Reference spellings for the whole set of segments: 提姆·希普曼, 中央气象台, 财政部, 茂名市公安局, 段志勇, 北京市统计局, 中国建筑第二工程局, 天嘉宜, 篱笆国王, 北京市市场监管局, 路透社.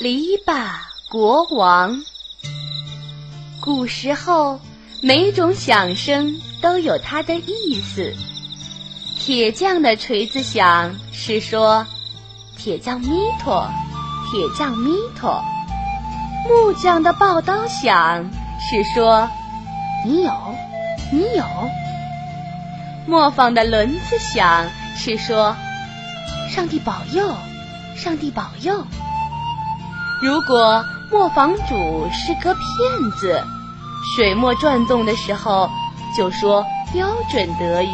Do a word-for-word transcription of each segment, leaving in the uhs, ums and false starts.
篱笆国王。古时候，每种响声都有它的意思。铁匠的锤子响是说铁匠咪陀，铁匠咪陀。木匠的刨刀响是说你有，你有。磨坊的轮子响是说上帝保佑，上帝保佑。如果磨坊主是个骗子，水磨转动的时候就说标准德语，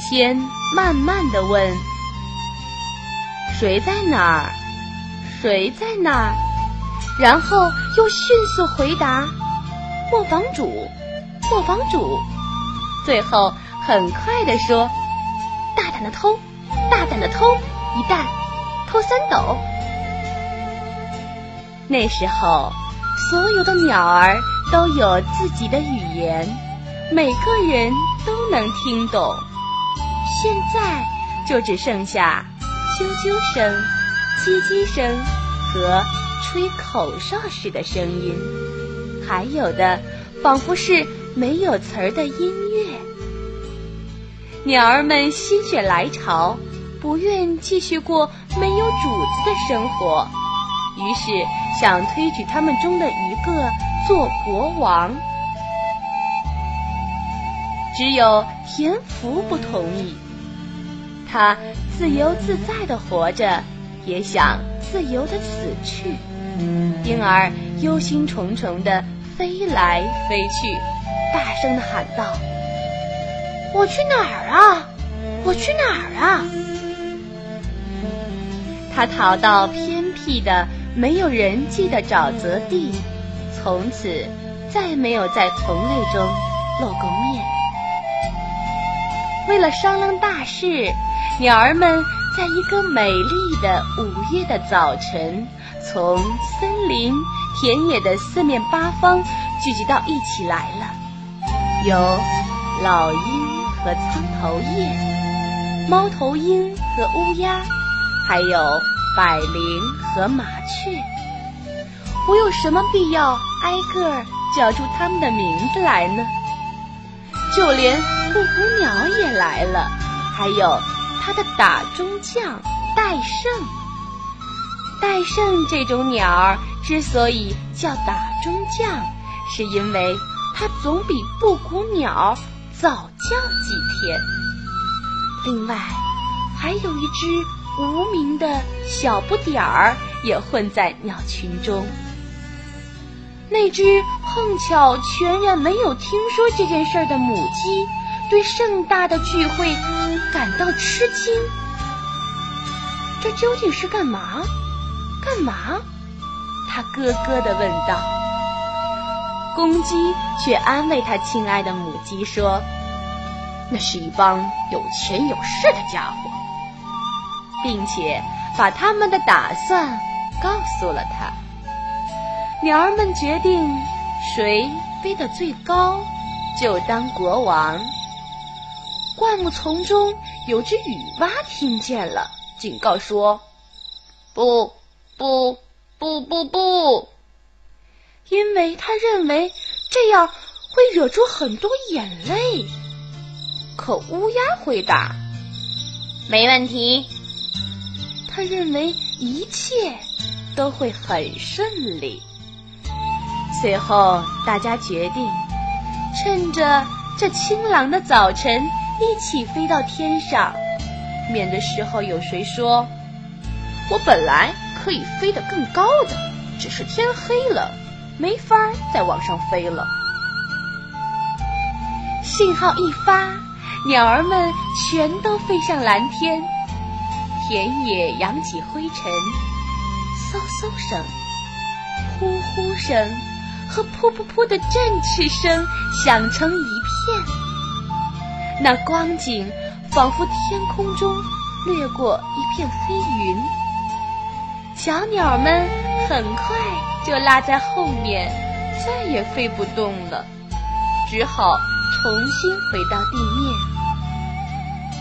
先慢慢地问谁在哪儿，谁在哪儿，然后又迅速回答磨坊主，磨坊主，最后很快地说大胆地偷，大胆地偷，一担偷三斗。那时候，所有的鸟儿都有自己的语言，每个人都能听懂。现在就只剩下啾啾声、叽叽声和吹口哨似的声音，还有的仿佛是没有词儿的音乐。鸟儿们心血来潮，不愿继续过没有主子的生活，于是想推举他们中的一个做国王。只有田福不同意，他自由自在地活着，也想自由地死去，因而忧心忡忡地飞来飞去，大声地喊道：我去哪儿啊，我去哪儿啊。他逃到偏僻的没有人迹的沼泽地，从此再没有在同类中露过面。为了商量大事，鸟儿们在一个美丽的午夜的早晨，从森林田野的四面八方聚集到一起来了。有老鹰和苍头雁，猫头鹰和乌鸦，还有百灵和麻雀。我有什么必要挨个儿叫出它们的名字来呢？就连布谷鸟也来了，还有它的打钟匠戴胜。戴胜这种鸟儿之所以叫打钟匠，是因为它总比布谷鸟早叫几天。另外，还有一只无名的小不点儿也混在鸟群中。那只碰巧全然没有听说这件事儿的母鸡，对盛大的聚会感到吃惊。这究竟是干嘛？干嘛？它咯咯地问道。公鸡却安慰它亲爱的母鸡说：那是一帮有钱有势的家伙，并且把他们的打算告诉了他。鸟儿们决定，谁飞得最高就当国王。灌木丛中有只雨蛙听见了，警告说：不不不不不，因为他认为这样会惹出很多眼泪。可乌鸦回答：没问题。他认为一切都会很顺利。随后大家决定，趁着这清朗的早晨一起飞到天上，免得事后有谁说：我本来可以飞得更高的，只是天黑了，没法再往上飞了。信号一发，鸟儿们全都飞上蓝天。田野扬起灰尘，嗖嗖声、呼呼声和噗噗噗的振翅声响成一片。那光景仿佛天空中掠过一片黑云，小鸟们很快就落在后面，再也飞不动了，只好重新回到地面。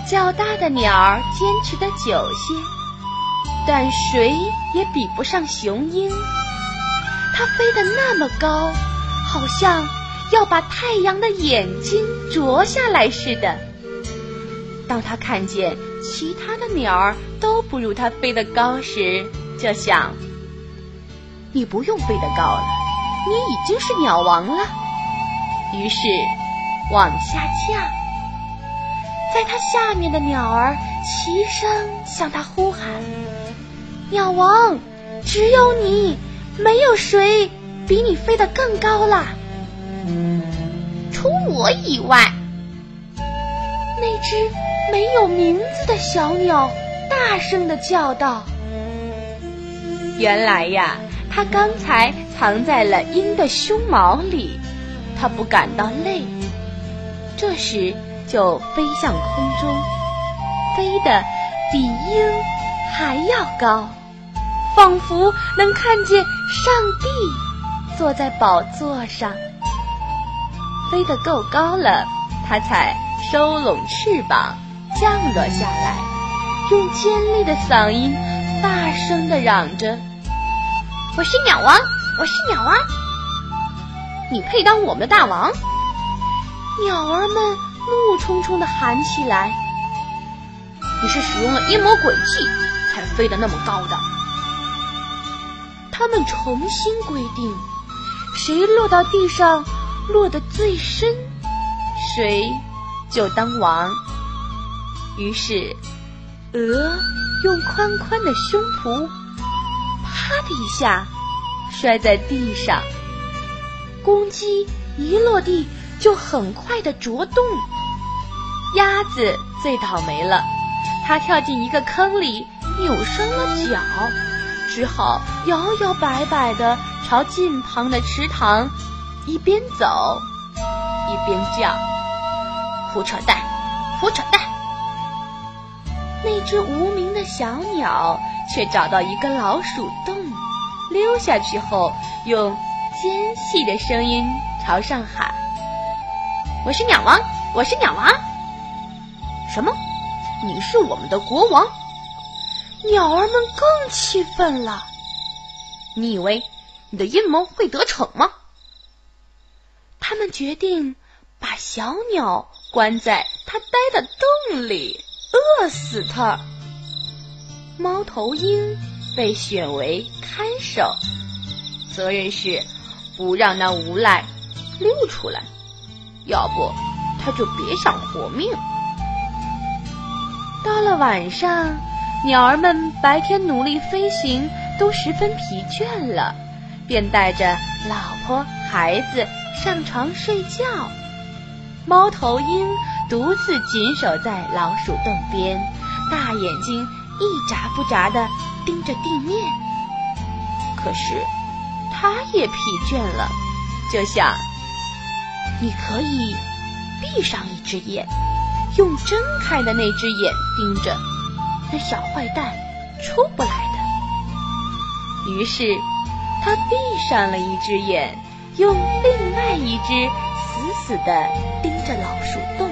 较大的鸟儿坚持得久些，但谁也比不上雄鹰，它飞得那么高，好像要把太阳的眼睛啄下来似的。当它看见其他的鸟儿都不如它飞得高时，就想：你不用飞得高了，你已经是鸟王了。于是往下降，在它下面的鸟儿齐声向它呼喊：鸟王，只有你，没有谁比你飞得更高了。除我以外，那只没有名字的小鸟大声地叫道。原来呀，它刚才藏在了鹰的胸毛里，它不感到累，这时就飞向空中，飞得比鹰还要高，仿佛能看见上帝坐在宝座上。飞得够高了，它才收拢翅膀，降落下来，用尖利的嗓音大声地嚷着：我是鸟王，我是鸟王，你配当我们的大王。鸟儿们怒冲冲地喊起来：你是使用了阴谋诡计才飞得那么高的。他们重新规定，谁落到地上落得最深，谁就当王。于是鹅用宽宽的胸脯啪的一下摔在地上，公鸡一落地就很快地啄动，鸭子最倒霉了，它跳进一个坑里，扭伤了脚，只好摇摇摆摆地朝近旁的池塘一边走一边叫：胡扯淡，胡扯淡。那只无名的小鸟却找到一个老鼠洞，溜下去后用尖细的声音朝上喊：我是鸟王，我是鸟王。什么？你是我们的国王？鸟儿们更气愤了。你以为你的阴谋会得逞吗？他们决定把小鸟关在它待的洞里，饿死它。猫头鹰被选为看守，责任是不让那无赖溜出来，要不他就别想活命。到了晚上，鸟儿们白天努力飞行都十分疲倦了，便带着老婆孩子上床睡觉。猫头鹰独自紧守在老鼠洞边，大眼睛一眨不眨地盯着地面。可是他也疲倦了，就想：你可以闭上一只眼，用睁开的那只眼盯着，那小坏蛋出不来的。于是他闭上了一只眼，用另外一只死死地盯着老鼠洞。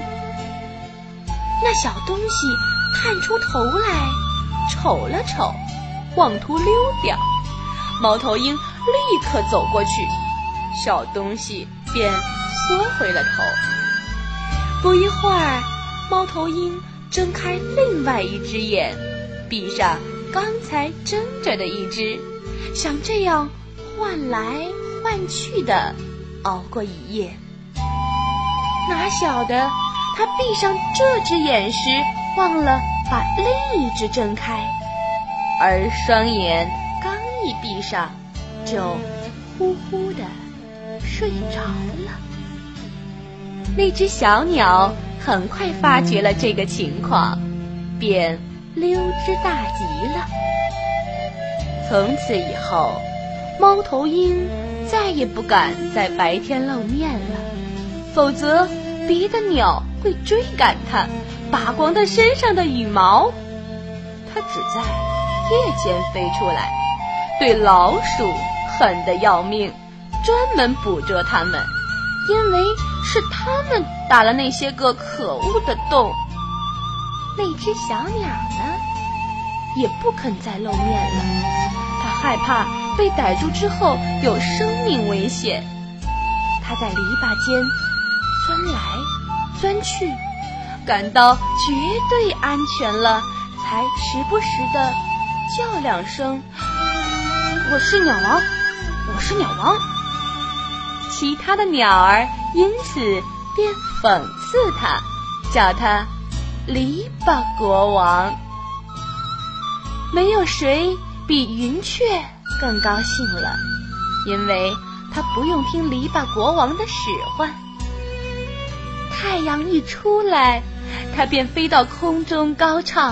那小东西探出头来瞅了瞅，妄图溜掉。猫头鹰立刻走过去，小东西便缩回了头。不一会儿，猫头鹰睁开另外一只眼，闭上刚才睁着的一只，想这样换来换去的熬过一夜。哪晓得他闭上这只眼时，忘了把另一只睁开，而双眼刚一闭上，就呼呼地睡着了。那只小鸟很快发觉了这个情况，便溜之大吉了。从此以后，猫头鹰再也不敢在白天露面了，否则别的鸟会追赶它，拔光它身上的羽毛。它只在夜间飞出来，对老鼠狠得要命，专门捕捉它们，因为是他们打了那些个可恶的洞。那只小鸟呢，也不肯再露面了。他害怕被逮住之后有生命危险，他在篱笆间钻来钻去，感到绝对安全了，才时不时地叫两声：“我是鸟王，我是鸟王。”其他的鸟儿因此便讽刺他，叫他篱笆国王。没有谁比云雀更高兴了，因为他不用听篱笆国王的使唤。太阳一出来，他便飞到空中高唱：“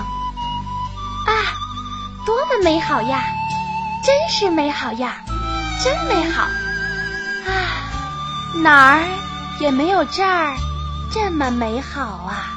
啊，多么美好呀！真是美好呀！真美好！啊，哪儿也没有这儿这么美好啊！”